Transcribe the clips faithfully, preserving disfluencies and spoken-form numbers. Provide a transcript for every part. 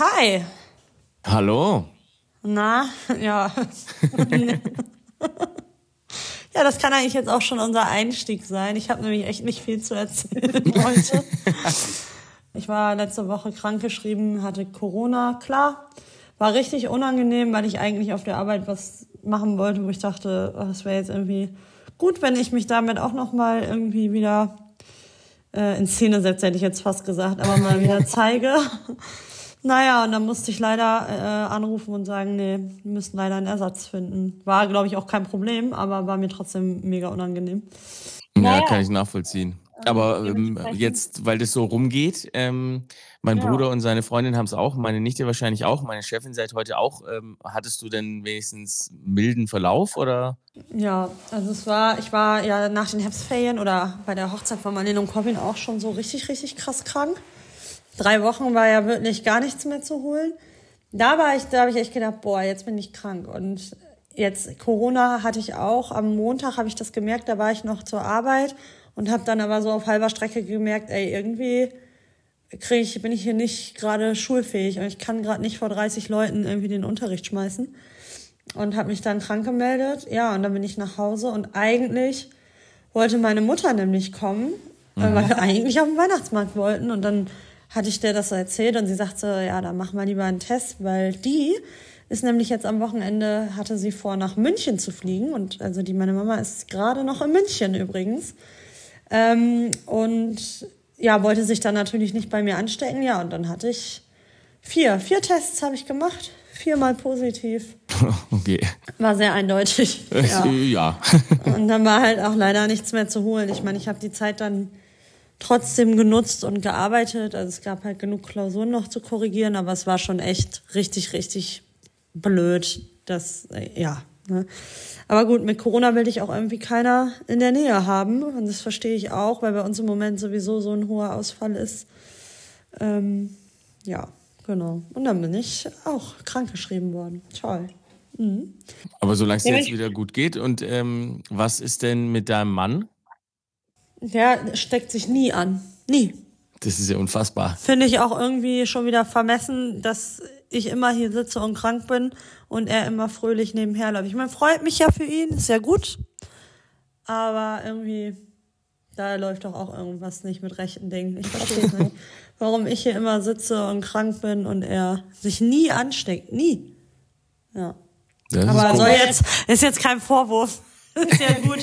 Hi. Hallo. Na, ja. Ja, das kann eigentlich jetzt auch schon unser Einstieg sein. Ich habe nämlich echt nicht viel zu erzählen heute. Ich war letzte Woche krankgeschrieben, hatte Corona, klar. War richtig unangenehm, weil ich eigentlich auf der Arbeit was machen wollte, wo ich dachte, es wäre jetzt irgendwie gut, wenn ich mich damit auch nochmal irgendwie wieder äh, in Szene setze, hätte ich jetzt fast gesagt, aber mal wieder zeige. Naja, und dann musste ich leider äh, anrufen und sagen, nee, wir müssen leider einen Ersatz finden. War, glaube ich, auch kein Problem, aber war mir trotzdem mega unangenehm. Ja, kann ich nachvollziehen. Aber ähm, jetzt, weil das so rumgeht, ähm, mein ja. Bruder und seine Freundin haben es auch, meine Nichte wahrscheinlich auch, meine Chefin seit heute auch. Ähm, hattest du denn wenigstens milden Verlauf, oder? Ja, also es war, ich war ja nach den Herbstferien oder bei der Hochzeit von Marlene und Corbin auch schon so richtig, richtig krass krank. Drei Wochen war ja wirklich gar nichts mehr zu holen. Da war ich, da habe ich echt gedacht, boah, jetzt bin ich krank. Und jetzt Corona hatte ich auch. Am Montag habe ich das gemerkt, da war ich noch zur Arbeit. Und habe dann aber so auf halber Strecke gemerkt, ey, irgendwie krieg ich, bin ich hier nicht gerade schulfähig. Und ich kann gerade nicht vor dreißig Leuten irgendwie den Unterricht schmeißen. Und habe mich dann krank gemeldet. Ja, und dann bin ich nach Hause. Und eigentlich wollte meine Mutter nämlich kommen, mhm. weil wir eigentlich auf den Weihnachtsmarkt wollten. Und dann hatte ich der das so erzählt. Und sie sagte, ja, dann mach mal lieber einen Test. Weil die ist nämlich jetzt am Wochenende, hatte sie vor, nach München zu fliegen. Und also die, meine Mama ist gerade noch in München übrigens. Ähm, und ja, wollte sich dann natürlich nicht bei mir anstecken. Ja, und dann hatte ich vier, vier Tests habe ich gemacht, viermal positiv. Okay. War sehr eindeutig. Ja. ja. Und dann war halt auch leider nichts mehr zu holen. Ich meine, ich habe die Zeit dann trotzdem genutzt und gearbeitet. Also es gab halt genug Klausuren noch zu korrigieren, aber es war schon echt richtig, richtig blöd, dass, ja. Aber gut, mit Corona will ich auch irgendwie keiner in der Nähe haben. Und das verstehe ich auch, weil bei uns im Moment sowieso so ein hoher Ausfall ist. Ähm, ja, genau. Und dann bin ich auch krankgeschrieben worden. Toll. Mhm. Aber solange es ja, jetzt ich... wieder gut geht. Und ähm, was ist denn mit deinem Mann? Der steckt sich nie an. Nie. Das ist ja unfassbar. Finde ich auch irgendwie schon wieder vermessen, dass ich immer hier sitze und krank bin und er immer fröhlich nebenher läuft. Ich meine, freut mich ja für ihn, ist ja gut. Aber irgendwie, da läuft doch auch irgendwas nicht mit rechten Dingen. Ich verstehe es nicht, warum ich hier immer sitze und krank bin und er sich nie ansteckt. Nie. Ja. Aber soll jetzt, ist jetzt kein Vorwurf. Ist ja gut.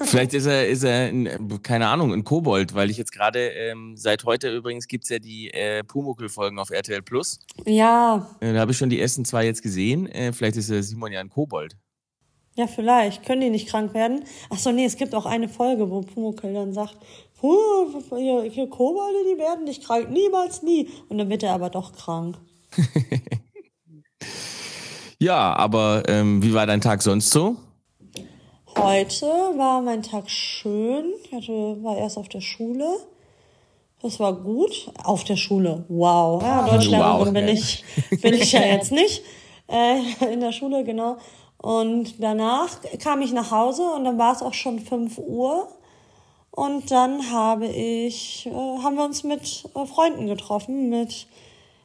Vielleicht ist er, ist er ein, keine Ahnung, ein Kobold, weil ich jetzt gerade, ähm, seit heute übrigens gibt es ja die äh, Pumuckl-Folgen auf R T L Plus. Ja. Äh, da habe ich schon die ersten zwei jetzt gesehen. Äh, vielleicht ist der Simon ja ein Kobold. Ja, vielleicht. Können die nicht krank werden? Achso, nee, es gibt auch eine Folge, wo Pumuckl dann sagt, hier, hier Kobolde, die werden nicht krank, niemals, nie. Und dann wird er aber doch krank. Ja, aber ähm, wie war dein Tag sonst so? Heute war mein Tag schön. Ich hatte, war erst auf der Schule. Das war gut. Auf der Schule. Wow. Ja, Deutschlehrerin wow, bin, ich, bin ich ja jetzt nicht. Äh, in der Schule, genau. Und danach kam ich nach Hause und dann war es auch schon fünf Uhr. Und dann habe ich, äh, haben wir uns mit äh, Freunden getroffen. Mit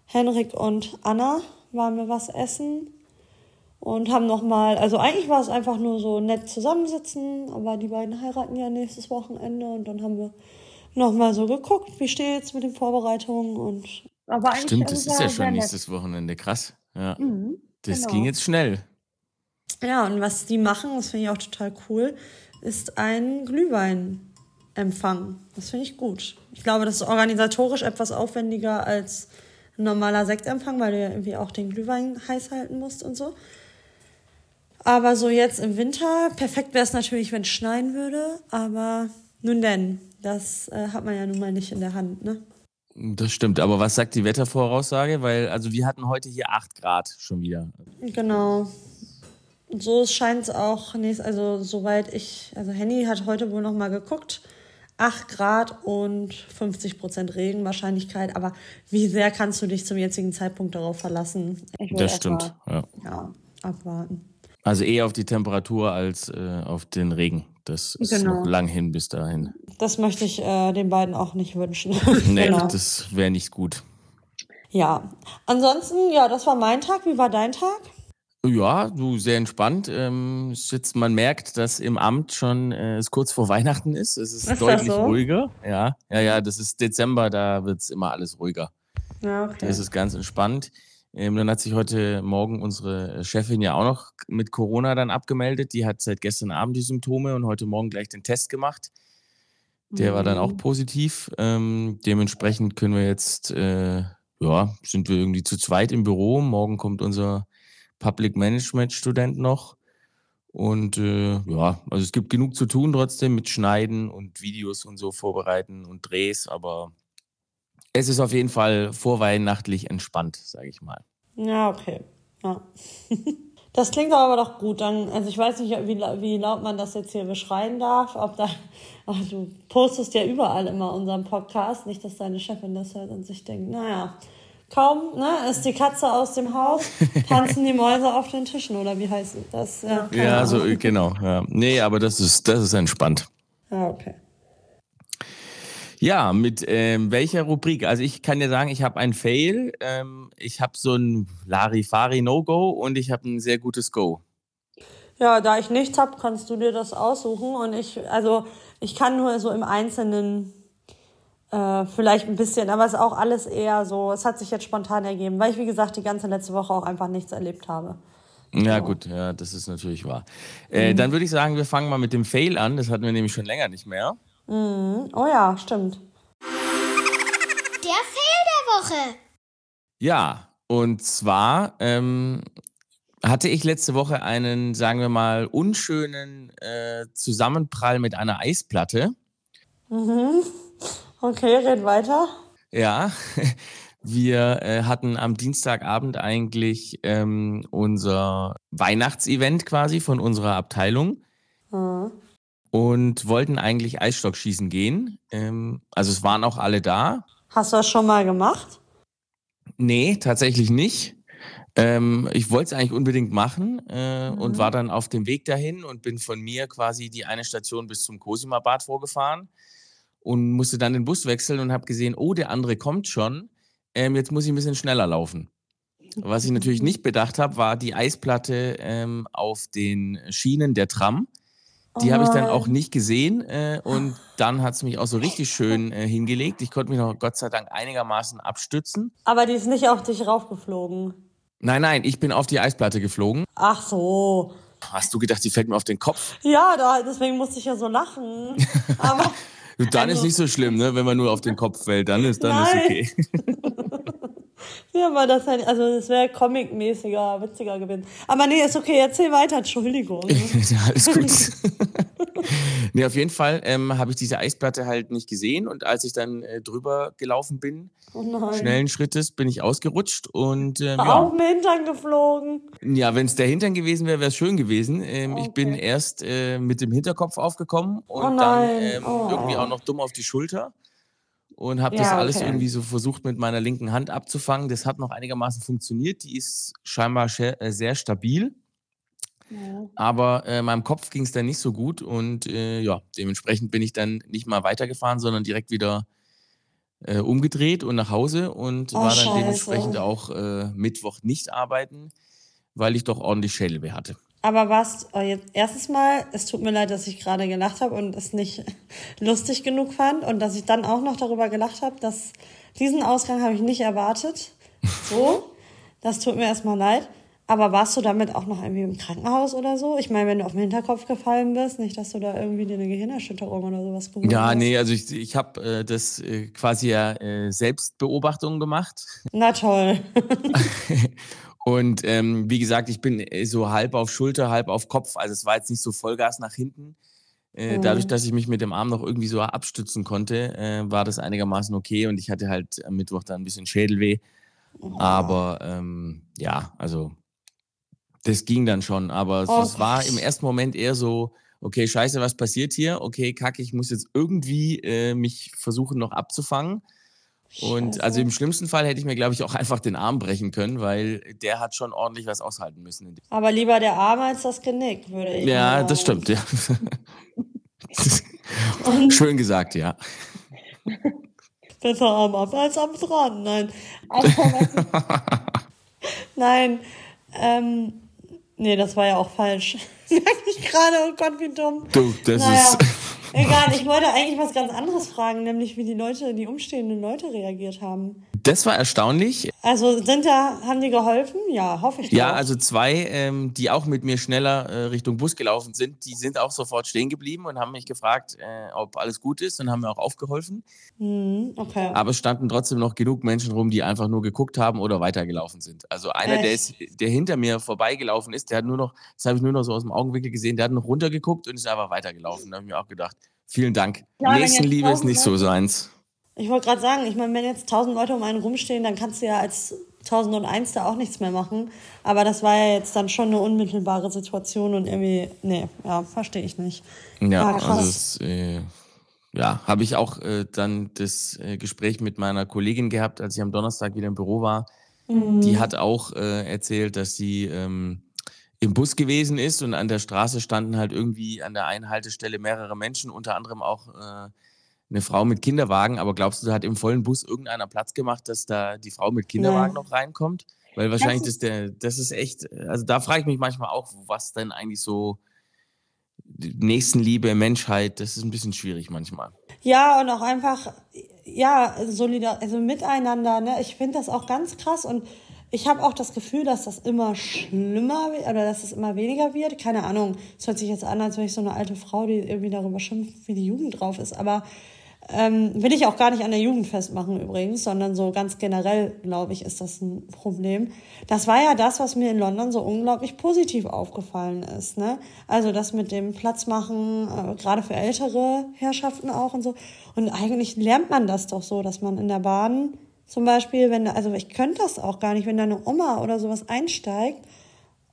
Henrik und Anna waren wir was essen. Und haben nochmal, also eigentlich war es einfach nur so nett zusammensitzen, aber die beiden heiraten ja nächstes Wochenende und dann haben wir nochmal so geguckt, wie steht's mit den Vorbereitungen und aber eigentlich stimmt, das ist ja schon nächstes Wochenende, krass. Ja. Mhm, das genau. Ging jetzt schnell. Ja, und was die machen, das finde ich auch total cool, ist ein Glühweinempfang. Das finde ich gut. Ich glaube, das ist organisatorisch etwas aufwendiger als ein normaler Sektempfang, weil du ja irgendwie auch den Glühwein heiß halten musst und so. Aber so jetzt im Winter, perfekt wäre es natürlich, wenn es schneien würde, aber nun denn, das äh, hat man ja nun mal nicht in der Hand, ne? Das stimmt, aber was sagt die Wettervoraussage? Weil, also wir hatten heute hier acht Grad schon wieder. Genau. Und so scheint es auch, nächst, also soweit ich, also Henny hat heute wohl nochmal geguckt, acht Grad und fünfzig Prozent Regenwahrscheinlichkeit, aber wie sehr kannst du dich zum jetzigen Zeitpunkt darauf verlassen? Das stimmt, ja. Ja, abwarten. Also eher auf die Temperatur als äh, auf den Regen. Das ist genau. Noch lang hin bis dahin. Das möchte ich äh, den beiden auch nicht wünschen. Nee, genau. Das wäre nicht gut. Ja, ansonsten, ja, das war mein Tag. Wie war dein Tag? Ja, du, sehr entspannt. Ähm, jetzt, man merkt, dass im Amt schon äh, es kurz vor Weihnachten ist. Es ist, ist deutlich so? ruhiger. Ja, ja, ja, das ist Dezember, da wird es immer alles ruhiger. Ja, okay. Da ist es ganz entspannt. Ähm, dann hat sich heute Morgen unsere Chefin ja auch noch mit Corona dann abgemeldet. Die hat seit gestern Abend die Symptome und heute Morgen gleich den Test gemacht. Der mhm. war dann auch positiv. Ähm, dementsprechend können wir jetzt, äh, ja, sind wir irgendwie zu zweit im Büro. Morgen kommt unser Public Management Student noch. Und äh, ja, also es gibt genug zu tun trotzdem mit Schneiden und Videos und so vorbereiten und Drehs, aber es ist auf jeden Fall vorweihnachtlich entspannt, sage ich mal. Ja, okay. Ja. Das klingt aber doch gut. Dann, also ich weiß nicht, wie, wie laut man das jetzt hier beschreiben darf. Ob da, aber du postest ja überall immer unseren Podcast. Nicht, dass deine Chefin das hört und sich denkt, naja, kaum, ne, ist die Katze aus dem Haus, tanzen die Mäuse auf den Tischen oder wie heißt das? Ja, ja, so, genau. Ja. Nee, aber das ist, das ist entspannt. Ja, okay. Ja, mit ähm, welcher Rubrik? Also ich kann dir sagen, ich habe einen Fail, ähm, ich habe so ein Larifari-No-Go und ich habe ein sehr gutes Go. Ja, da ich nichts habe, kannst du dir das aussuchen. Und ich, also ich kann nur so im Einzelnen äh, vielleicht ein bisschen, aber es ist auch alles eher so, es hat sich jetzt spontan ergeben, weil ich, wie gesagt, die ganze letzte Woche auch einfach nichts erlebt habe. Ja, gut, ja, das ist natürlich wahr. Äh, mhm. Dann würde ich sagen, wir fangen mal mit dem Fail an, das hatten wir nämlich schon länger nicht mehr. Oh ja, stimmt. Der Fail der Woche. Ja, und zwar ähm, hatte ich letzte Woche einen, sagen wir mal, unschönen äh, Zusammenprall mit einer Eisplatte. Mhm. Okay, red weiter. Ja, wir äh, hatten am Dienstagabend eigentlich ähm, unser Weihnachtsevent quasi von unserer Abteilung. Mhm. Und wollten eigentlich Eisstock schießen gehen. Ähm, also es waren auch alle da. Hast du das schon mal gemacht? Nee, tatsächlich nicht. Ähm, ich wollte es eigentlich unbedingt machen äh, mhm. und war dann auf dem Weg dahin und bin von mir quasi die eine Station bis zum Cosima-Bad vorgefahren und musste dann den Bus wechseln und habe gesehen, oh, der andere kommt schon. Ähm, jetzt muss ich ein bisschen schneller laufen. Was ich natürlich nicht bedacht habe, war die Eisplatte ähm, auf den Schienen der Tram. Die habe ich dann auch nicht gesehen äh, und dann hat es mich auch so richtig schön äh, hingelegt. Ich konnte mich noch Gott sei Dank einigermaßen abstützen. Aber die ist nicht auf dich raufgeflogen? Nein, nein, ich bin auf die Eisplatte geflogen. Ach so. Hast du gedacht, die fällt mir auf den Kopf? Ja, da, deswegen musste ich ja so lachen. Aber dann also, ist nicht so schlimm, ne? Wenn man nur auf den Kopf fällt, dann ist dann nein. ist okay. Ja, aber das, also das wäre comic-mäßiger, witziger gewesen. Aber nee, ist okay, erzähl weiter, Entschuldigung. Ja, alles gut. Nee, auf jeden Fall ähm, habe ich diese Eisplatte halt nicht gesehen und als ich dann äh, drüber gelaufen bin, oh schnellen Schrittes, bin ich ausgerutscht und ähm, ja. Auf den Hintern geflogen. Ja, wenn es der Hintern gewesen wäre, wäre es schön gewesen. Ähm, okay. Ich bin erst äh, mit dem Hinterkopf aufgekommen und oh dann ähm, oh. irgendwie auch noch dumm auf die Schulter. Und habe ja, das alles okay. irgendwie so versucht, mit meiner linken Hand abzufangen. Das hat noch einigermaßen funktioniert. Die ist scheinbar sehr stabil. Ja. Aber äh, meinem Kopf ging es dann nicht so gut. Und äh, ja, dementsprechend bin ich dann nicht mal weitergefahren, sondern direkt wieder äh, umgedreht und nach Hause. Und oh, war dann Scheiße. dementsprechend auch äh, Mittwoch nicht arbeiten, weil ich doch ordentlich Schädelweh hatte. Aber was, jetzt erstens mal, es tut mir leid, dass ich gerade gelacht habe und es nicht lustig genug fand und dass ich dann auch noch darüber gelacht habe, dass diesen Ausgang habe ich nicht erwartet. So, das tut mir erstmal leid. Aber warst du damit auch noch irgendwie im Krankenhaus oder so? Ich meine, wenn du auf den Hinterkopf gefallen bist, nicht, dass du da irgendwie dir eine Gehirnerschütterung oder sowas geholt ja, hast. Ja, nee, also ich, ich habe äh, das äh, quasi ja äh, Selbstbeobachtung gemacht. Na toll. Und ähm, wie gesagt, ich bin so halb auf Schulter, halb auf Kopf. Also es war jetzt nicht so Vollgas nach hinten. Äh, mhm. Dadurch, dass ich mich mit dem Arm noch irgendwie so abstützen konnte, äh, war das einigermaßen okay. Und ich hatte halt am Mittwoch dann ein bisschen Schädelweh. Oh. Aber ähm, ja, also das ging dann schon. Aber oh, es war im ersten Moment eher so, okay, scheiße, was passiert hier? Okay, kacke, ich muss jetzt irgendwie äh, mich versuchen noch abzufangen. Und Scheiße. Also im schlimmsten Fall hätte ich mir, glaube ich, auch einfach den Arm brechen können, weil der hat schon ordentlich was aushalten müssen. Aber lieber der Arm als das Genick, würde ich ja, sagen. Ja, das stimmt, ja. Schön gesagt, ja. besser am Ab als am Dran. Nein. Nein. Ähm, nee, das war ja auch falsch. Merke ich gerade, oh Gott, wie dumm. Du, das naja. ist... Egal, ich wollte eigentlich was ganz anderes fragen, nämlich wie die Leute, die umstehenden Leute reagiert haben. Das war erstaunlich. Also sind da, haben die geholfen? Ja, hoffe ich. Ja, doch. Also zwei, ähm, die auch mit mir schneller äh, Richtung Bus gelaufen sind, die sind auch sofort stehen geblieben und haben mich gefragt, äh, ob alles gut ist, und haben mir auch aufgeholfen. Mhm, okay. Aber es standen trotzdem noch genug Menschen rum, die einfach nur geguckt haben oder weitergelaufen sind. Also einer, der, ist, der hinter mir vorbeigelaufen ist, der hat nur noch, das habe ich nur noch so aus dem Augenwinkel gesehen, der hat noch runtergeguckt und ist einfach weitergelaufen. Da habe ich mir auch gedacht, vielen Dank. Ja, Nächstenliebe ist nicht so seins. Ich wollte gerade sagen, ich meine, wenn jetzt tausend Leute um einen rumstehen, dann kannst du ja als tausend und eins da auch nichts mehr machen. Aber das war ja jetzt dann schon eine unmittelbare Situation und irgendwie, nee, ja, verstehe ich nicht. Ja, ja krass. Also es, äh, ja, habe ich auch äh, dann das äh, Gespräch mit meiner Kollegin gehabt, als ich am Donnerstag wieder im Büro war. Mhm. Die hat auch äh, erzählt, dass sie ähm, im Bus gewesen ist und an der Straße standen halt irgendwie an der einen Haltestelle mehrere Menschen, unter anderem auch äh, eine Frau mit Kinderwagen, aber glaubst du, da hat im vollen Bus irgendeiner Platz gemacht, dass da die Frau mit Kinderwagen Nein. noch reinkommt? Weil wahrscheinlich, das ist, das der, das ist echt, also da frage ich mich manchmal auch, was denn eigentlich so Nächstenliebe, Menschheit, das ist ein bisschen schwierig manchmal. Ja, und auch einfach, ja, solidar, also miteinander, ne? Ich finde das auch ganz krass und ich habe auch das Gefühl, dass das immer schlimmer wird oder dass es immer weniger wird. Keine Ahnung, es hört sich jetzt an, als wäre ich so eine alte Frau, die irgendwie darüber schimpft, wie die Jugend drauf ist, aber Ähm, will ich auch gar nicht an der Jugend festmachen übrigens, sondern so ganz generell, glaube ich, ist das ein Problem. Das war ja das, was mir in London so unglaublich positiv aufgefallen ist, ne? Also das mit dem Platz machen, äh, gerade für ältere Herrschaften auch und so. Und eigentlich lernt man das doch so, dass man in der Bahn zum Beispiel, wenn, also ich könnte das auch gar nicht, wenn da eine Oma oder sowas einsteigt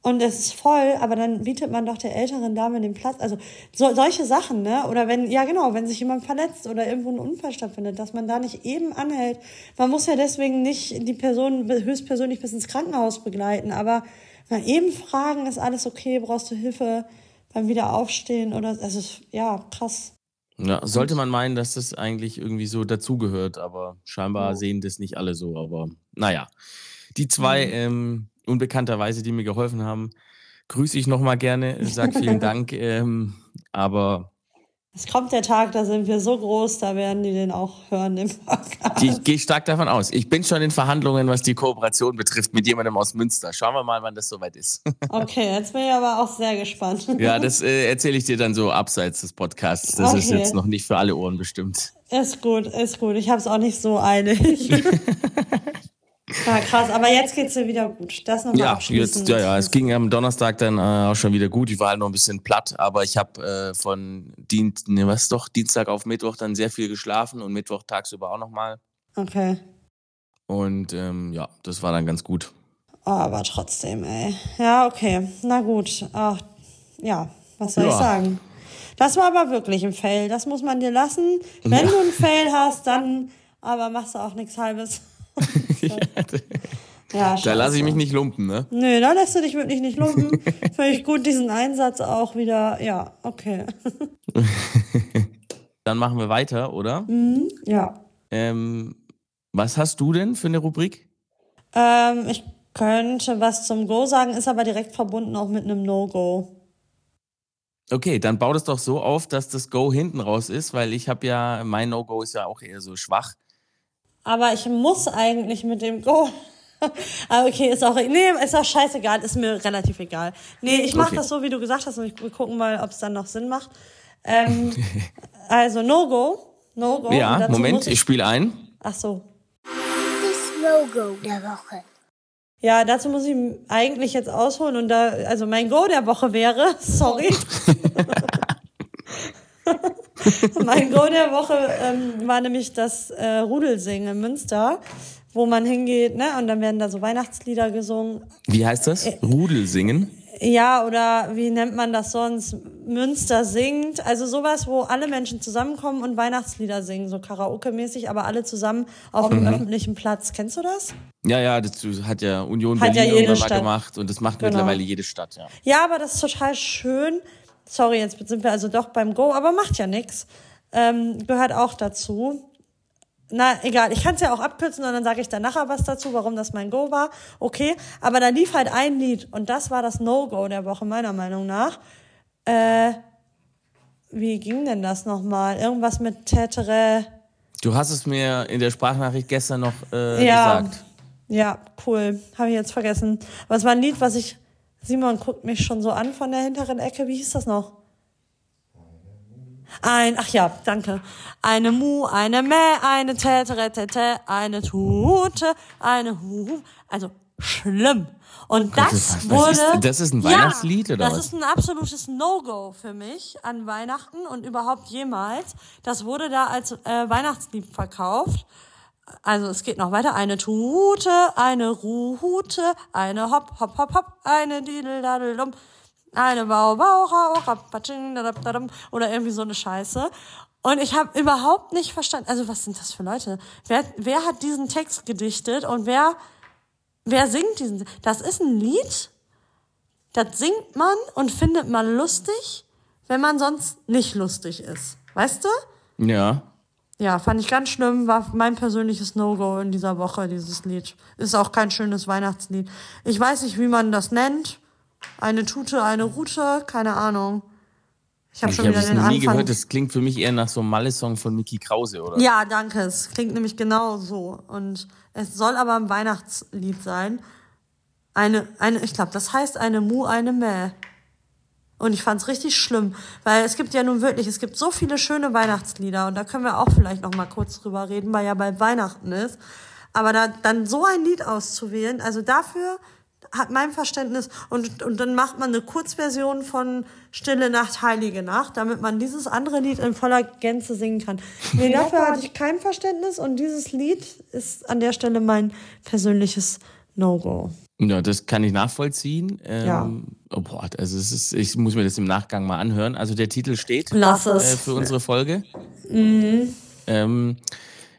und es ist voll, aber dann bietet man doch der älteren Dame den Platz. Also so, solche Sachen, ne? Oder wenn, ja genau, wenn sich jemand verletzt oder irgendwo ein Unfall stattfindet, dass man da nicht eben anhält. Man muss ja deswegen nicht die Person höchstpersönlich bis ins Krankenhaus begleiten, aber mal eben fragen, ist alles okay, brauchst du Hilfe beim Wiederaufstehen oder, also ja, krass. Ja, sollte man meinen, dass das eigentlich irgendwie so dazugehört, aber scheinbar ja. sehen das nicht alle so, aber naja. Die zwei, mhm. ähm, unbekannterweise, die mir geholfen haben, grüße ich nochmal gerne, sag vielen Dank, ähm, aber... Es kommt der Tag, da sind wir so groß, da werden die den auch hören im Podcast. Ich gehe stark davon aus. Ich bin schon in Verhandlungen, was die Kooperation betrifft, mit jemandem aus Münster. Schauen wir mal, wann das soweit ist. Okay, jetzt bin ich aber auch sehr gespannt. Ja, das äh, erzähle ich dir dann so abseits des Podcasts. Das okay. ist jetzt noch nicht für alle Ohren bestimmt. Ist gut, ist gut. Ich habe es auch nicht so eilig. Ja, krass, aber jetzt geht's dir wieder gut. Das nochmal abschließen. Jetzt, ja, ja, es ging am Donnerstag dann äh, auch schon wieder gut. Ich war halt noch ein bisschen platt, aber ich habe äh, von Dien- nee, was doch, Dienstag auf Mittwoch dann sehr viel geschlafen und Mittwoch tagsüber auch nochmal. Okay. Und ähm, ja, das war dann ganz gut. Oh, aber trotzdem, ey. Ja, okay. Na gut. Ach, ja, was soll ja. ich sagen? Das war aber wirklich ein Fail. Das muss man dir lassen. Wenn ja. du einen Fail hast, dann aber machst du auch nichts Halbes. Ja, da lasse ich mich nicht lumpen, ne? Nö, da lässt du dich wirklich nicht lumpen. Finde ich gut, diesen Einsatz auch wieder. Ja, okay. Dann machen wir weiter, oder? Mhm, ja. Ähm, was hast du denn für eine Rubrik? Ähm, ich könnte was zum Go sagen, ist aber direkt verbunden auch mit einem No-Go. Okay, dann bau das doch so auf, dass das Go hinten raus ist, weil ich habe ja, mein No-Go ist ja auch eher so schwach. Aber ich muss eigentlich mit dem Go. Aber okay, ist auch, nee, ist auch scheißegal, ist mir relativ egal. Nee, ich mache okay. das so, wie du gesagt hast, und ich, wir gucken mal, ob es dann noch Sinn macht. Ähm, also No-Go. No-Go. Ja, Moment, ich, ich spiele ein. Ach so. Das No-Go der Woche. Ja, dazu muss ich eigentlich jetzt ausholen und da, also mein Go der Woche wäre, sorry. Mein Go der Woche ähm, war nämlich das äh, Rudelsingen in Münster, wo man hingeht, ne, und dann werden da so Weihnachtslieder gesungen. Wie heißt das? Rudelsingen? Ja, oder wie nennt man das sonst? Münster singt. Also sowas, wo alle Menschen zusammenkommen und Weihnachtslieder singen, so Karaoke-mäßig, aber alle zusammen auf einem mhm. öffentlichen Platz. Kennst du das? Ja, ja, das hat ja Union hat Berlin ja irgendwann Stadt. mal gemacht und das macht genau. mittlerweile jede Stadt, ja. Ja, aber das ist total schön. Sorry, jetzt sind wir also doch beim Go, aber macht ja nichts. Ähm, gehört auch dazu. Na, egal, ich kann es ja auch abkürzen und dann sage ich dann nachher was dazu, warum das mein Go war. Okay, aber da lief halt ein Lied und das war das No-Go der Woche, meiner Meinung nach. Äh, wie ging denn das nochmal? Irgendwas mit Tätere... Du hast es mir in der Sprachnachricht gestern noch äh, ja. gesagt. Ja, cool, habe ich jetzt vergessen. Aber es war ein Lied, was ich... Simon guckt mich schon so an von der hinteren Ecke, wie hieß das noch? Ein, ach ja, danke. Eine Mu, eine Mä, eine Tätere, Täte, eine Tute, eine Hu, also schlimm. Und oh, das Gott, wurde... Ist, das ist ein Weihnachtslied, ja, oder das was? Das ist ein absolutes No-Go für mich an Weihnachten und überhaupt jemals. Das wurde da als äh, Weihnachtslied verkauft. Also es geht noch weiter. Eine Tute, eine Ruhute, eine Hopp, Hopp, Hopp, Hopp, eine Didel-Dadel-Dum. Eine Bau, Bau, Rau, oder irgendwie so eine Scheiße. Und ich habe überhaupt nicht verstanden, also was sind das für Leute? Wer, wer hat diesen Text gedichtet und wer, wer singt diesen? Das ist ein Lied, das singt man und findet man lustig, wenn man sonst nicht lustig ist. Weißt du? Ja. Ja, fand ich ganz schlimm, war mein persönliches No-Go in dieser Woche, dieses Lied. Ist auch kein schönes Weihnachtslied. Ich weiß nicht, wie man das nennt. Eine Tute, eine Rute, keine Ahnung. Ich habe schon hab wieder den Anfang... Ich habe es nie gehört, das klingt für mich eher nach so einem Malle-Song von Mickey Krause, oder? Ja, danke, es klingt nämlich genau so. Und es soll aber ein Weihnachtslied sein. Eine, eine, ich glaube, das heißt eine Mu, eine Mäh. Und ich fand's richtig schlimm, weil es gibt ja nun wirklich, es gibt so viele schöne Weihnachtslieder und da können wir auch vielleicht noch mal kurz drüber reden, weil ja bald Weihnachten ist. Aber da dann so ein Lied auszuwählen, also dafür... hat mein Verständnis, und, und dann macht man eine Kurzversion von Stille Nacht, Heilige Nacht, damit man dieses andere Lied in voller Gänze singen kann. Nee, dafür hatte ich kein Verständnis und dieses Lied ist an der Stelle mein persönliches No-Go. Ja, das kann ich nachvollziehen. Ähm, ja. Oh boah, also es ist, ich muss mir das im Nachgang mal anhören. Also der Titel steht Lass es. Äh, für unsere Folge. Mhm. Ähm,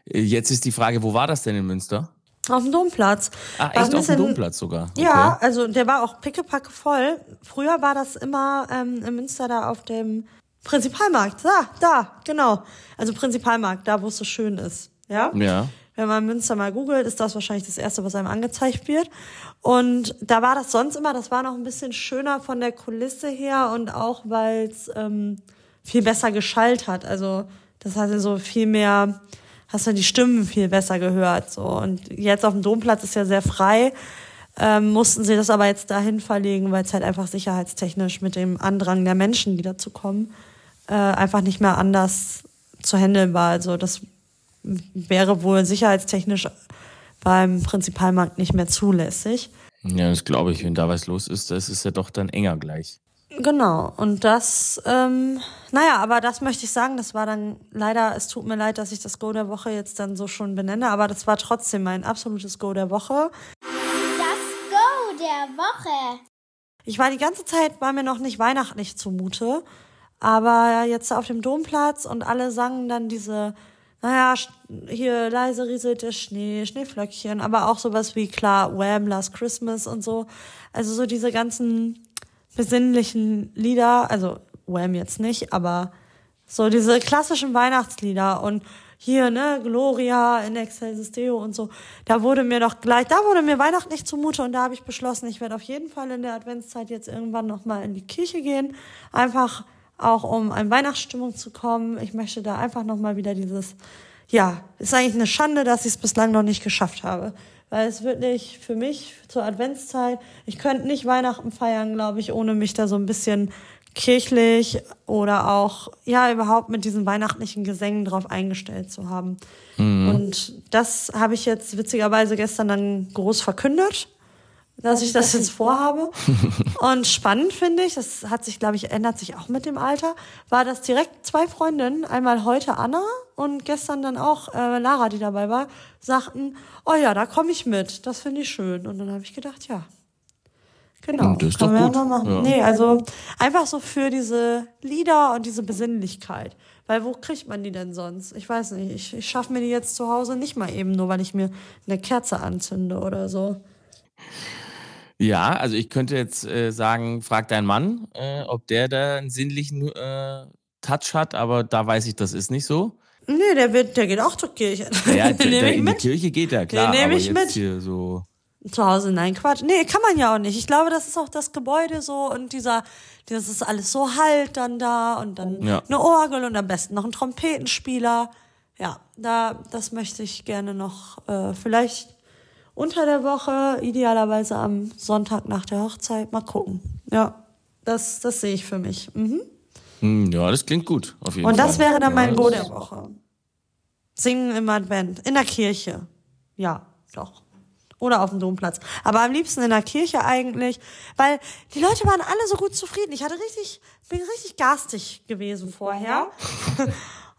jetzt ist die Frage, wo war das denn in Münster? Auf dem Domplatz. Ah, echt auf dem Domplatz sogar? Okay. Ja, also der war auch pickepacke voll. Früher war das immer ähm, in Münster da auf dem Prinzipalmarkt. Da, da, genau. Also Prinzipalmarkt, da wo es so schön ist. Ja? Ja. Wenn man Münster mal googelt, ist das wahrscheinlich das Erste, was einem angezeigt wird. Und da war das sonst immer, das war noch ein bisschen schöner von der Kulisse her und auch, weil es ähm, viel besser geschallt hat. Also das hatte so viel mehr... hast du die Stimmen viel besser gehört. So. Und jetzt auf dem Domplatz ist ja sehr frei, ähm, mussten sie das aber jetzt dahin verlegen, weil es halt einfach sicherheitstechnisch mit dem Andrang der Menschen, die dazu kommen, äh, einfach nicht mehr anders zu handeln war. Also das wäre wohl sicherheitstechnisch beim Prinzipalmarkt nicht mehr zulässig. Ja, das glaube ich. Wenn da was los ist, das ist ja doch dann enger gleich. Genau, und das, ähm, naja, aber das möchte ich sagen, das war dann leider, es tut mir leid, dass ich das Go der Woche jetzt dann so schon benenne, aber das war trotzdem mein absolutes Go der Woche. Das Go der Woche. Ich war die ganze Zeit, war mir noch nicht weihnachtlich zumute, aber jetzt auf dem Domplatz und alle sangen dann diese, naja, hier leise rieselt der Schnee, Schneeflöckchen, aber auch sowas wie, klar, Wham, Last Christmas und so, also so diese ganzen... besinnlichen Lieder, also Wham jetzt nicht, aber so diese klassischen Weihnachtslieder und hier, ne, Gloria in Excelsis Deo und so, da wurde mir doch gleich, da wurde mir Weihnachten nicht zumute und da habe ich beschlossen, ich werde auf jeden Fall in der Adventszeit jetzt irgendwann nochmal in die Kirche gehen, einfach auch um in Weihnachtsstimmung zu kommen. Ich möchte da einfach nochmal wieder dieses, ja, ist eigentlich eine Schande, dass ich es bislang noch nicht geschafft habe. Weil es wirklich für mich zur Adventszeit, ich könnte nicht Weihnachten feiern, glaube ich, ohne mich da so ein bisschen kirchlich oder auch, ja, überhaupt mit diesen weihnachtlichen Gesängen drauf eingestellt zu haben. Mhm. Und das habe ich jetzt witzigerweise gestern dann groß verkündet, dass ich das jetzt vorhabe. Und spannend finde ich, das hat sich, glaube ich, ändert sich auch mit dem Alter, war das direkt zwei Freundinnen, einmal heute Anna und gestern dann auch äh, Lara, die dabei war, sagten, oh ja, da komme ich mit, das finde ich schön. Und dann habe ich gedacht, ja, genau. Das ist doch gut. Ja machen. Ja. Nee, also einfach so für diese Lieder und diese Besinnlichkeit. Weil wo kriegt man die denn sonst? Ich weiß nicht, ich, ich schaffe mir die jetzt zu Hause nicht mal eben, nur weil ich mir eine Kerze anzünde oder so. Ja, also ich könnte jetzt äh, sagen, frag deinen Mann, äh, ob der da einen sinnlichen äh, Touch hat, aber da weiß ich, das ist nicht so. Nee, der, wird, der geht auch zur Kirche. Ja, den der, der in die Kirche geht er, klar. Den nehme ich mit. Hier so zu Hause, nein, Quatsch. Nee, kann man ja auch nicht. Ich glaube, das ist auch das Gebäude so und dieser, das ist alles so halt dann da und dann ja. eine Orgel und am besten noch ein Trompetenspieler. Ja, da, das möchte ich gerne noch äh, vielleicht unter der Woche, idealerweise am Sonntag nach der Hochzeit. Mal gucken. Ja, das, das sehe ich für mich. Mhm. Ja, das klingt gut. Auf jeden und das Fall. Wäre dann mein ja, Go der Woche. Singen im Advent, in der Kirche. Ja, doch. Oder auf dem Domplatz. Aber am liebsten in der Kirche eigentlich, weil die Leute waren alle so gut zufrieden. Ich hatte richtig, bin richtig garstig gewesen vorher.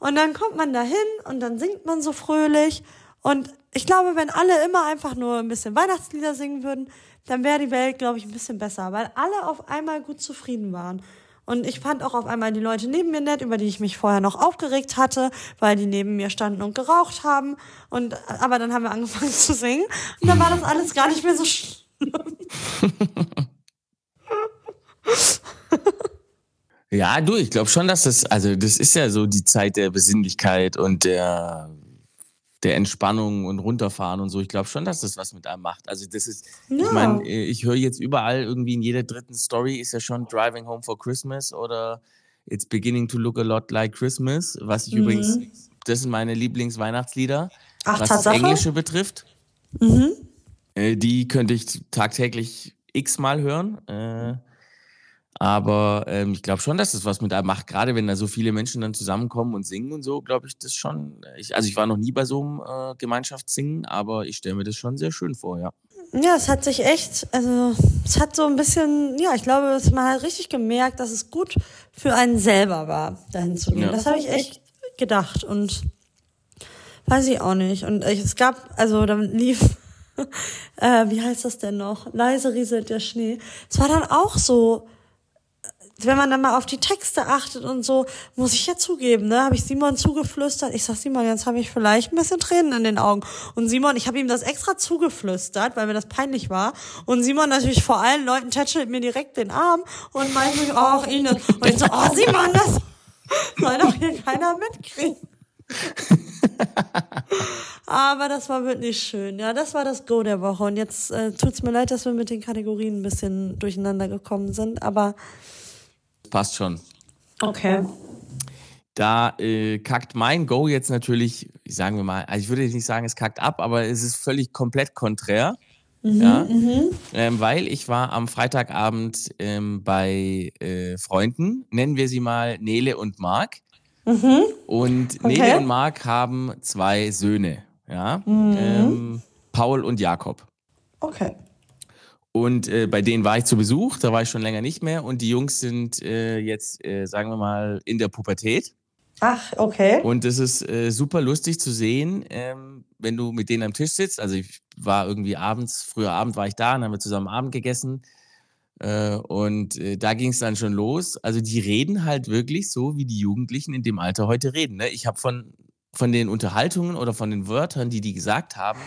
Und dann kommt man da hin und dann singt man so fröhlich. Und ich glaube, wenn alle immer einfach nur ein bisschen Weihnachtslieder singen würden, dann wäre die Welt, glaube ich, ein bisschen besser, weil alle auf einmal gut zufrieden waren. Und ich fand auch auf einmal die Leute neben mir nett, über die ich mich vorher noch aufgeregt hatte, weil die neben mir standen und geraucht haben. Und aber dann haben wir angefangen zu singen und dann war das alles gar nicht mehr so schlimm. Ja, du, ich glaube schon, dass das, also das ist ja so die Zeit der Besinnlichkeit und der, der Entspannung und runterfahren und so. Ich glaube schon, dass das was mit einem macht. Also das ist, ja. ich meine, ich höre jetzt überall irgendwie in jeder dritten Story ist ja schon Driving Home for Christmas oder It's Beginning to Look a Lot Like Christmas, was ich mhm. übrigens, das sind meine Lieblingsweihnachtslieder, Ach, was Tatsache? Das Englische betrifft. Mhm. Die könnte ich tagtäglich x-mal hören. Äh, Aber ähm, ich glaube schon, dass das was mit einem macht. Gerade wenn da so viele Menschen dann zusammenkommen und singen und so, glaube ich das schon. Ich, also ich war noch nie bei so einem äh, Gemeinschaftssingen, aber ich stelle mir das schon sehr schön vor, ja. Ja, es hat sich echt, also es hat so ein bisschen, ja, ich glaube, man hat richtig gemerkt, dass es gut für einen selber war, dahin zu gehen. Ja. Das habe ich echt gedacht und weiß ich auch nicht. Und es gab, also dann lief... äh, wie heißt das denn noch? Leise rieselt der Schnee. Es war dann auch so, wenn man dann mal auf die Texte achtet und so, muss ich ja zugeben, ne, habe ich Simon zugeflüstert. Ich sag, Simon, jetzt habe ich vielleicht ein bisschen Tränen in den Augen. Und Simon, ich habe ihm das extra zugeflüstert, weil mir das peinlich war. Und Simon natürlich vor allen Leuten tätschelt mir direkt den Arm und meint mich, auch oh, Ines. Und ich so, oh Simon, das soll doch hier keiner mitkriegen. Aber das war wirklich schön. Ja, das war das Go der Woche. Und jetzt äh, tut's mir leid, dass wir mit den Kategorien ein bisschen durcheinander gekommen sind, aber passt schon. Okay. Da äh, kackt mein Go jetzt natürlich, sagen wir mal, also ich würde nicht sagen, es kackt ab, aber es ist völlig komplett konträr. Mhm, ja? mhm. Ähm, weil ich war am Freitagabend ähm, bei äh, Freunden, nennen wir sie mal Nele und Mark. Mhm. Und Nele okay. und Mark haben zwei Söhne, ja? mhm. ähm, Paul und Jakob. Okay. Und äh, bei denen war ich zu Besuch, da war ich schon länger nicht mehr. Und die Jungs sind äh, jetzt, äh, sagen wir mal, in der Pubertät. Ach, okay. Und es ist äh, super lustig zu sehen, ähm, wenn du mit denen am Tisch sitzt. Also ich war irgendwie abends, früher Abend war ich da, dann haben wir zusammen Abend gegessen. Äh, und äh, da ging es dann schon los. Also die reden halt wirklich so, wie die Jugendlichen in dem Alter heute reden. Ne? Ich habe von, von den Unterhaltungen oder von den Wörtern, die die gesagt haben,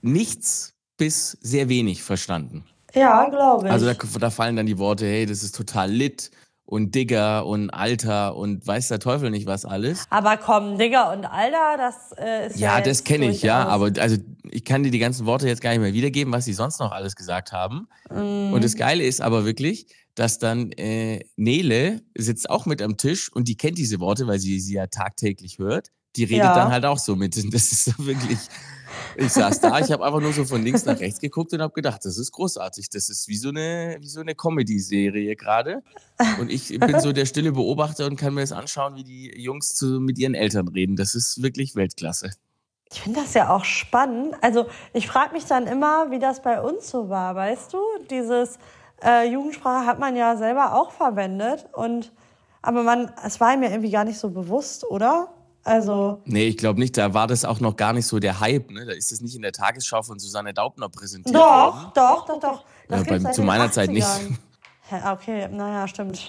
nichts bis sehr wenig verstanden. Ja, glaube ich. Also da, da fallen dann die Worte, hey, das ist total lit und Digga und Alter und weiß der Teufel nicht was alles. Aber komm, Digga und Alter, das äh, ist ja... Ja, das kenne ich, ja, aber also ich kann dir die ganzen Worte jetzt gar nicht mehr wiedergeben, was sie sonst noch alles gesagt haben. Mm. Und das Geile ist aber wirklich, dass dann äh, Nele sitzt auch mit am Tisch und die kennt diese Worte, weil sie sie ja tagtäglich hört. Die redet ja. dann halt auch so mit. Das ist so wirklich... Ich saß da, ich habe einfach nur so von links nach rechts geguckt und habe gedacht, das ist großartig, das ist wie so eine, wie so eine Comedy-Serie gerade. Und ich bin so der stille Beobachter und kann mir das anschauen, wie die Jungs zu, mit ihren Eltern reden. Das ist wirklich Weltklasse. Ich finde das ja auch spannend. Also ich frage mich dann immer, wie das bei uns so war, weißt du? Dieses äh, Jugendsprache hat man ja selber auch verwendet. Und, aber man, es war mir irgendwie gar nicht so bewusst, oder? Also nee, ich glaube nicht. Da war das auch noch gar nicht so der Hype. Ne? Da ist es nicht in der Tagesschau von Susanne Daubner präsentiert. Doch, doch, doch, doch. Das ja, bei, zu meiner Zeit nicht. Okay, naja, stimmt.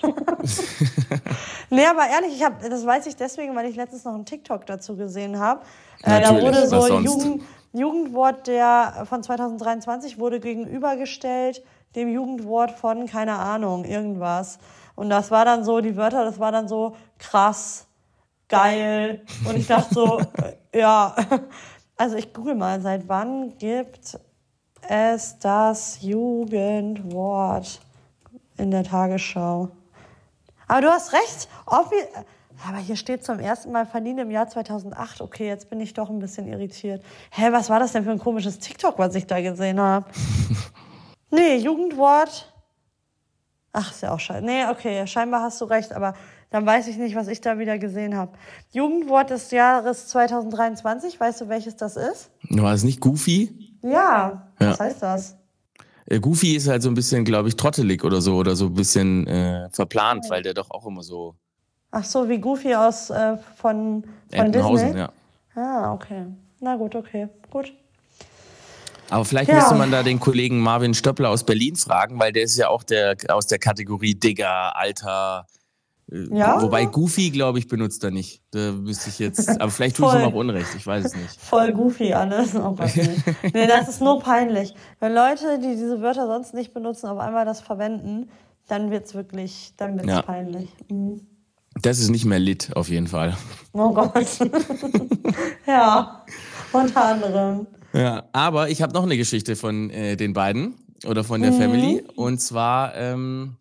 Nee, aber ehrlich, ich hab, das weiß ich deswegen, weil ich letztens noch einen TikTok dazu gesehen habe. Äh, da wurde so Jugend, Jugendwort der von zweitausenddreiundzwanzig wurde gegenübergestellt dem Jugendwort von, keine Ahnung, irgendwas. Und das war dann so, die Wörter, das war dann so krass. geil. Und ich dachte so, ja, also ich google mal, seit wann gibt es das Jugendwort in der Tagesschau? Aber du hast recht, obvi- aber hier steht zum ersten Mal verliehen im Jahr zweitausendacht. Okay, jetzt bin ich doch ein bisschen irritiert. Hä, was war das denn für ein komisches TikTok, was ich da gesehen habe? Nee, Jugendwort. Ach, ist ja auch scheiße. Nee, okay, scheinbar hast du recht, aber dann weiß ich nicht, was ich da wieder gesehen habe. Jugendwort des Jahres zweitausenddreiundzwanzig, weißt du, welches das ist? War es nicht Goofy? Ja, ja. Was heißt das? Goofy ist halt so ein bisschen, glaube ich, trottelig oder so, oder so ein bisschen äh, verplant, weil der doch auch immer so... Ach so, wie Goofy aus äh, von, von Entenhausen, Disney? Ja. Ah, okay. Na gut, okay, gut. Aber vielleicht ja. müsste man da den Kollegen Marvin Stöppler aus Berlin fragen, weil der ist ja auch der aus der Kategorie Digger, Alter. Ja? Wobei Goofy, glaube ich, benutzt er nicht. Da müsste ich jetzt, aber vielleicht tue ich ihm auch Unrecht, ich weiß es nicht. Voll Goofy alles. Oh Gott, nee. Nee, das ist nur peinlich. Wenn Leute, die diese Wörter sonst nicht benutzen, auf einmal das verwenden, dann wird es wirklich, dann wird's ja. peinlich. Mhm. Das ist nicht mehr lit, auf jeden Fall. Oh Gott. Ja, unter anderem. Ja, aber ich habe noch eine Geschichte von äh, den beiden oder von der mhm. Family. Und zwar ähm,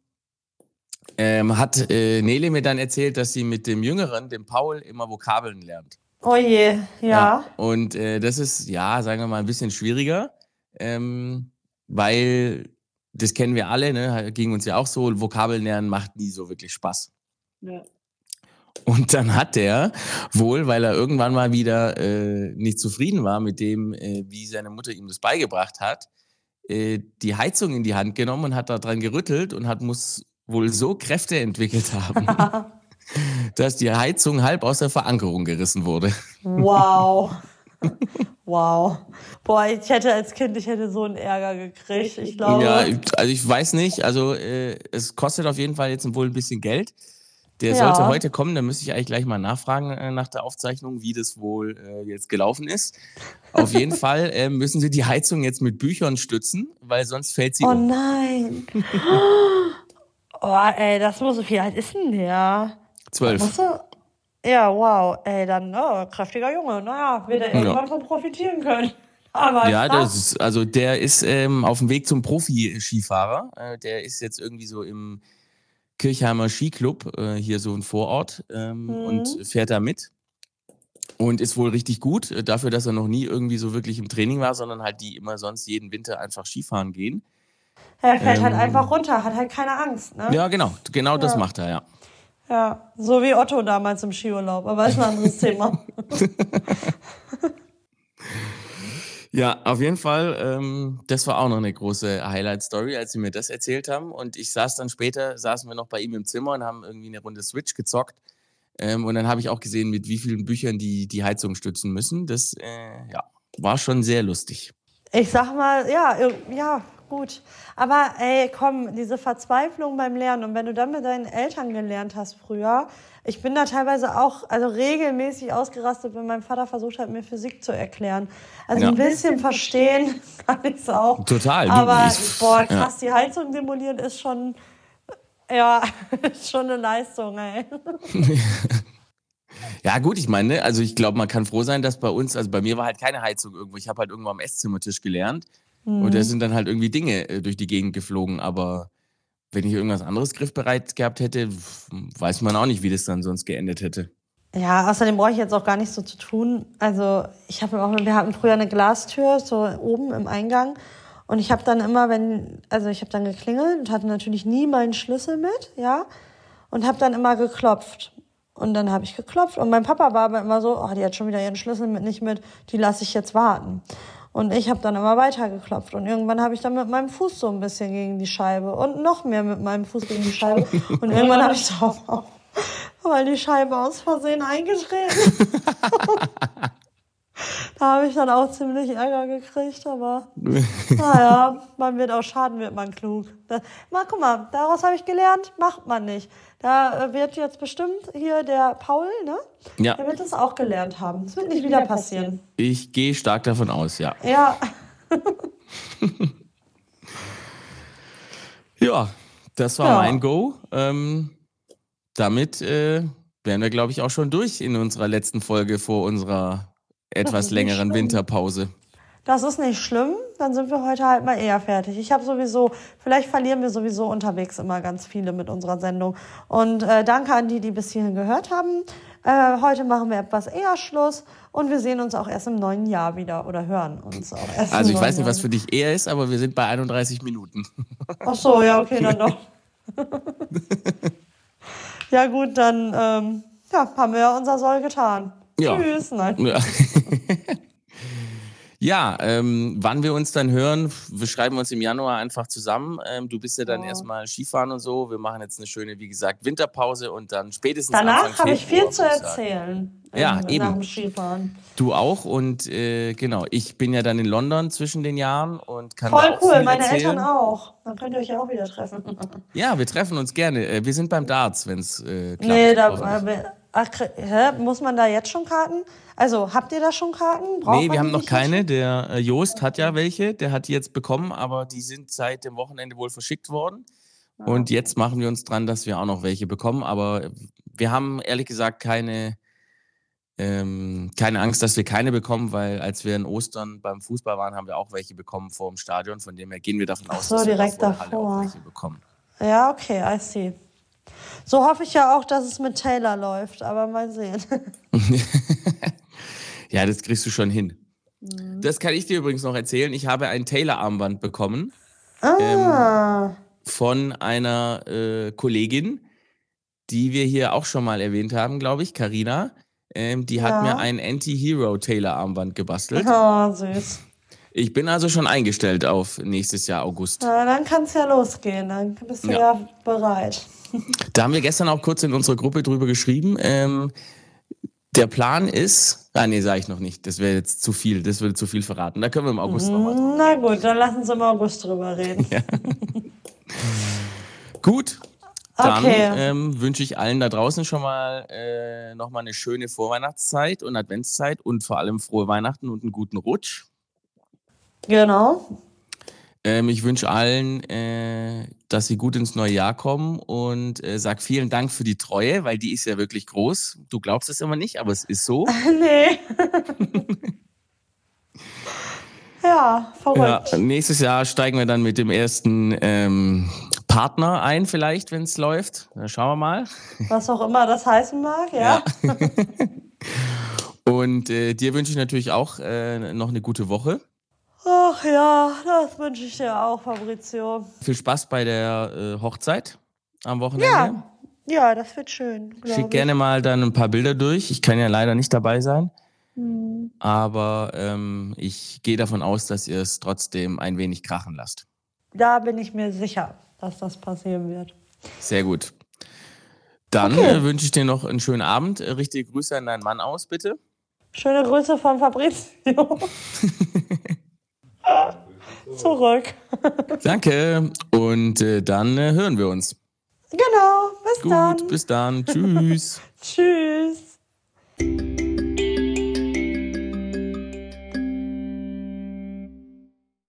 ähm, hat äh, Nele mir dann erzählt, dass sie mit dem Jüngeren, dem Paul, immer Vokabeln lernt. Oh je, ja. ja und äh, das ist, ja, sagen wir mal, ein bisschen schwieriger, ähm, weil das kennen wir alle, ne? Ging uns ja auch so, Vokabeln lernen macht nie so wirklich Spaß. Ja. Und dann hat der wohl, weil er irgendwann mal wieder äh, nicht zufrieden war mit dem, äh, wie seine Mutter ihm das beigebracht hat, äh, die Heizung in die Hand genommen und hat da dran gerüttelt und hat muss wohl so Kräfte entwickelt haben, dass die Heizung halb aus der Verankerung gerissen wurde. Wow. Wow. Boah, ich hätte als Kind, ich hätte so einen Ärger gekriegt, ich glaube. Ja, also ich weiß nicht, also äh, es kostet auf jeden Fall jetzt wohl ein bisschen Geld. Der sollte ja. heute kommen, da müsste ich eigentlich gleich mal nachfragen äh, nach der Aufzeichnung, wie das wohl äh, jetzt gelaufen ist. Auf jeden Fall äh, müssen sie die Heizung jetzt mit Büchern stützen, weil sonst fällt sie oh um. Oh nein! Oh ey, das muss so viel. Wie alt ist denn der? Zwölf. Ja, wow. Ey, dann oh, kräftiger Junge. Naja, wird er ja. irgendwann von profitieren können. Aber ja, das ist, also der ist ähm, auf dem Weg zum Profi-Skifahrer. Äh, der ist jetzt irgendwie so im Kirchheimer Skiclub, äh, hier so ein Vorort, ähm, mhm. und fährt da mit und ist wohl richtig gut dafür, dass er noch nie irgendwie so wirklich im Training war, sondern halt die immer sonst jeden Winter einfach Skifahren gehen. Er fährt ähm, halt einfach runter, hat halt keine Angst, ne? Ja, genau, genau ja. das macht er, ja. Ja, so wie Otto damals im Skiurlaub, aber ist ein anderes Thema. Ja, auf jeden Fall, ähm, das war auch noch eine große Highlight-Story, als sie mir das erzählt haben. Und ich saß dann später, saßen wir noch bei ihm im Zimmer und haben irgendwie eine Runde Switch gezockt. Ähm, und dann habe ich auch gesehen, mit wie vielen Büchern die die Heizung stützen müssen. Das äh, ja, war schon sehr lustig. Ich sag mal, ja, ja, gut. Aber ey, komm, diese Verzweiflung beim Lernen. Und wenn du dann mit deinen Eltern gelernt hast früher, ich bin da teilweise auch also regelmäßig ausgerastet, wenn mein Vater versucht hat, mir Physik zu erklären. Also ja. ein bisschen verstehen kann ich es auch. Total. Aber ich, boah, krass, ja. die Heizung simulieren ist schon, ja, ist schon eine Leistung, ey. Ja gut, ich meine, also ich glaube, man kann froh sein, dass bei uns, also bei mir war halt keine Heizung irgendwo. Ich habe halt irgendwo am Esszimmertisch gelernt mhm. und da sind dann halt irgendwie Dinge durch die Gegend geflogen, aber... Wenn ich irgendwas anderes griffbereit gehabt hätte, weiß man auch nicht, wie das dann sonst geendet hätte. Ja, außerdem brauche ich jetzt auch gar nicht so zu tun. Also ich habe auch, wir hatten früher eine Glastür so oben im Eingang und ich habe dann immer, wenn, also ich habe dann geklingelt und hatte natürlich nie meinen Schlüssel mit, ja, und habe dann immer geklopft. Und dann habe ich geklopft und mein Papa war aber immer so, oh, die hat schon wieder ihren Schlüssel mit, nicht mit, die lasse ich jetzt warten. Und ich habe dann immer weiter geklopft. Und irgendwann habe ich dann mit meinem Fuß so ein bisschen gegen die Scheibe. Und noch mehr mit meinem Fuß gegen die Scheibe. Und irgendwann habe ich drauf auch mal die Scheibe aus Versehen eingetreten. Da habe ich dann auch ziemlich Ärger gekriegt. Aber naja, man wird auch schaden, wird man klug. Das, mal, guck mal, daraus habe ich gelernt, macht man nicht. Da wird jetzt bestimmt hier der Paul, ne? Ja. Der wird das auch gelernt haben. Das wird nicht wieder passieren. Ich gehe stark davon aus, ja. Ja. Ja, das war ja. mein Go. Ähm, damit äh, wären wir, glaube ich, auch schon durch in unserer letzten Folge vor unserer etwas längeren Winterpause. Das ist nicht schlimm, dann sind wir heute halt mal eher fertig. Ich habe sowieso, vielleicht verlieren wir sowieso unterwegs immer ganz viele mit unserer Sendung. Und äh, danke an die, die bis hierhin gehört haben. Äh, heute machen wir etwas eher Schluss und wir sehen uns auch erst im neuen Jahr wieder oder hören uns auch erst. Also ich weiß nicht, was für dich eher ist, aber wir sind bei einunddreißig Minuten. Ach so, ja, okay, dann doch. Ja gut, dann ähm, ja, haben wir ja unser Soll getan. Ja. Tschüss, nein. Ja. Ja, ähm, wann wir uns dann hören, wir schreiben uns im Januar einfach zusammen. Ähm, du bist ja dann oh. erstmal Skifahren und so. Wir machen jetzt eine schöne, wie gesagt, Winterpause und dann spätestens danach habe ich viel zu erzählen. Ja, ähm, eben. Nach dem Skifahren. Du auch und äh, genau, ich bin ja dann in London zwischen den Jahren und kann voll auch cool, viel meine erzählen. Eltern auch. Dann könnt ihr euch ja auch wieder treffen. Ja, wir treffen uns gerne. Wir sind beim Darts, wenn es äh, klappt. Nee, da... Ach, hä? Muss man da jetzt schon Karten? Also, habt ihr da schon Karten? Braucht nee, wir haben noch keine. Der äh, Jost hat ja welche. Der hat die jetzt bekommen, aber die sind seit dem Wochenende wohl verschickt worden. Ah, und okay. Jetzt machen wir uns dran, dass wir auch noch welche bekommen. Aber wir haben ehrlich gesagt keine, ähm, keine Angst, dass wir keine bekommen, weil als wir in Ostern beim Fußball waren, haben wir auch welche bekommen vor dem Stadion. Von dem her gehen wir davon aus, so, dass direkt wir davor alle auch welche bekommen. Ja, okay, I see. So hoffe ich ja auch, dass es mit Taylor läuft, aber mal sehen. Ja, das kriegst du schon hin. Mhm. Das kann ich dir übrigens noch erzählen. Ich habe ein Taylor-Armband bekommen ah. ähm, von einer äh, Kollegin, die wir hier auch schon mal erwähnt haben, glaube ich, Carina. Ähm, die hat ja. mir ein Anti-Hero-Taylor-Armband gebastelt. Oh, süß. Ich bin also schon eingestellt auf nächstes Jahr August. Na, dann kann es ja losgehen, dann bist du ja, ja bereit. Da haben wir gestern auch kurz in unserer Gruppe drüber geschrieben. Ähm, der Plan ist, ah nee, sage ich noch nicht, das wäre jetzt zu viel, das würde zu viel verraten. Da können wir im August nochmal drüber reden. Na gut, dann lass uns im August drüber reden. Ja. Gut, dann okay. ähm, wünsche ich allen da draußen schon mal äh, nochmal eine schöne Vorweihnachtszeit und Adventszeit und vor allem frohe Weihnachten und einen guten Rutsch. Genau. Ähm, ich wünsche allen, äh, dass sie gut ins neue Jahr kommen und äh, sag vielen Dank für die Treue, weil die ist ja wirklich groß. Du glaubst es immer nicht, aber es ist so. Nee. Ja, verrückt. Ja, nächstes Jahr steigen wir dann mit dem ersten ähm, Partner ein, vielleicht, wenn es läuft. Dann schauen wir mal. Was auch immer das heißen mag, ja. Ja. Und äh, dir wünsche ich natürlich auch äh, noch eine gute Woche. Ach ja, das wünsche ich dir auch, Fabrizio. Viel Spaß bei der äh, Hochzeit am Wochenende. Ja, ja, das wird schön. Schick gerne mal dann ein paar Bilder durch. Ich kann ja leider nicht dabei sein. Hm. Aber ähm, ich gehe davon aus, dass ihr es trotzdem ein wenig krachen lasst. Da bin ich mir sicher, dass das passieren wird. Sehr gut. Dann okay. äh, wünsche ich dir noch einen schönen Abend. Richtige Grüße an deinen Mann aus, bitte. Schöne Grüße von Fabrizio. Zurück. Danke. Und äh, dann äh, hören wir uns. Genau. Bis Gut, dann. Gut, bis dann. Tschüss. Tschüss.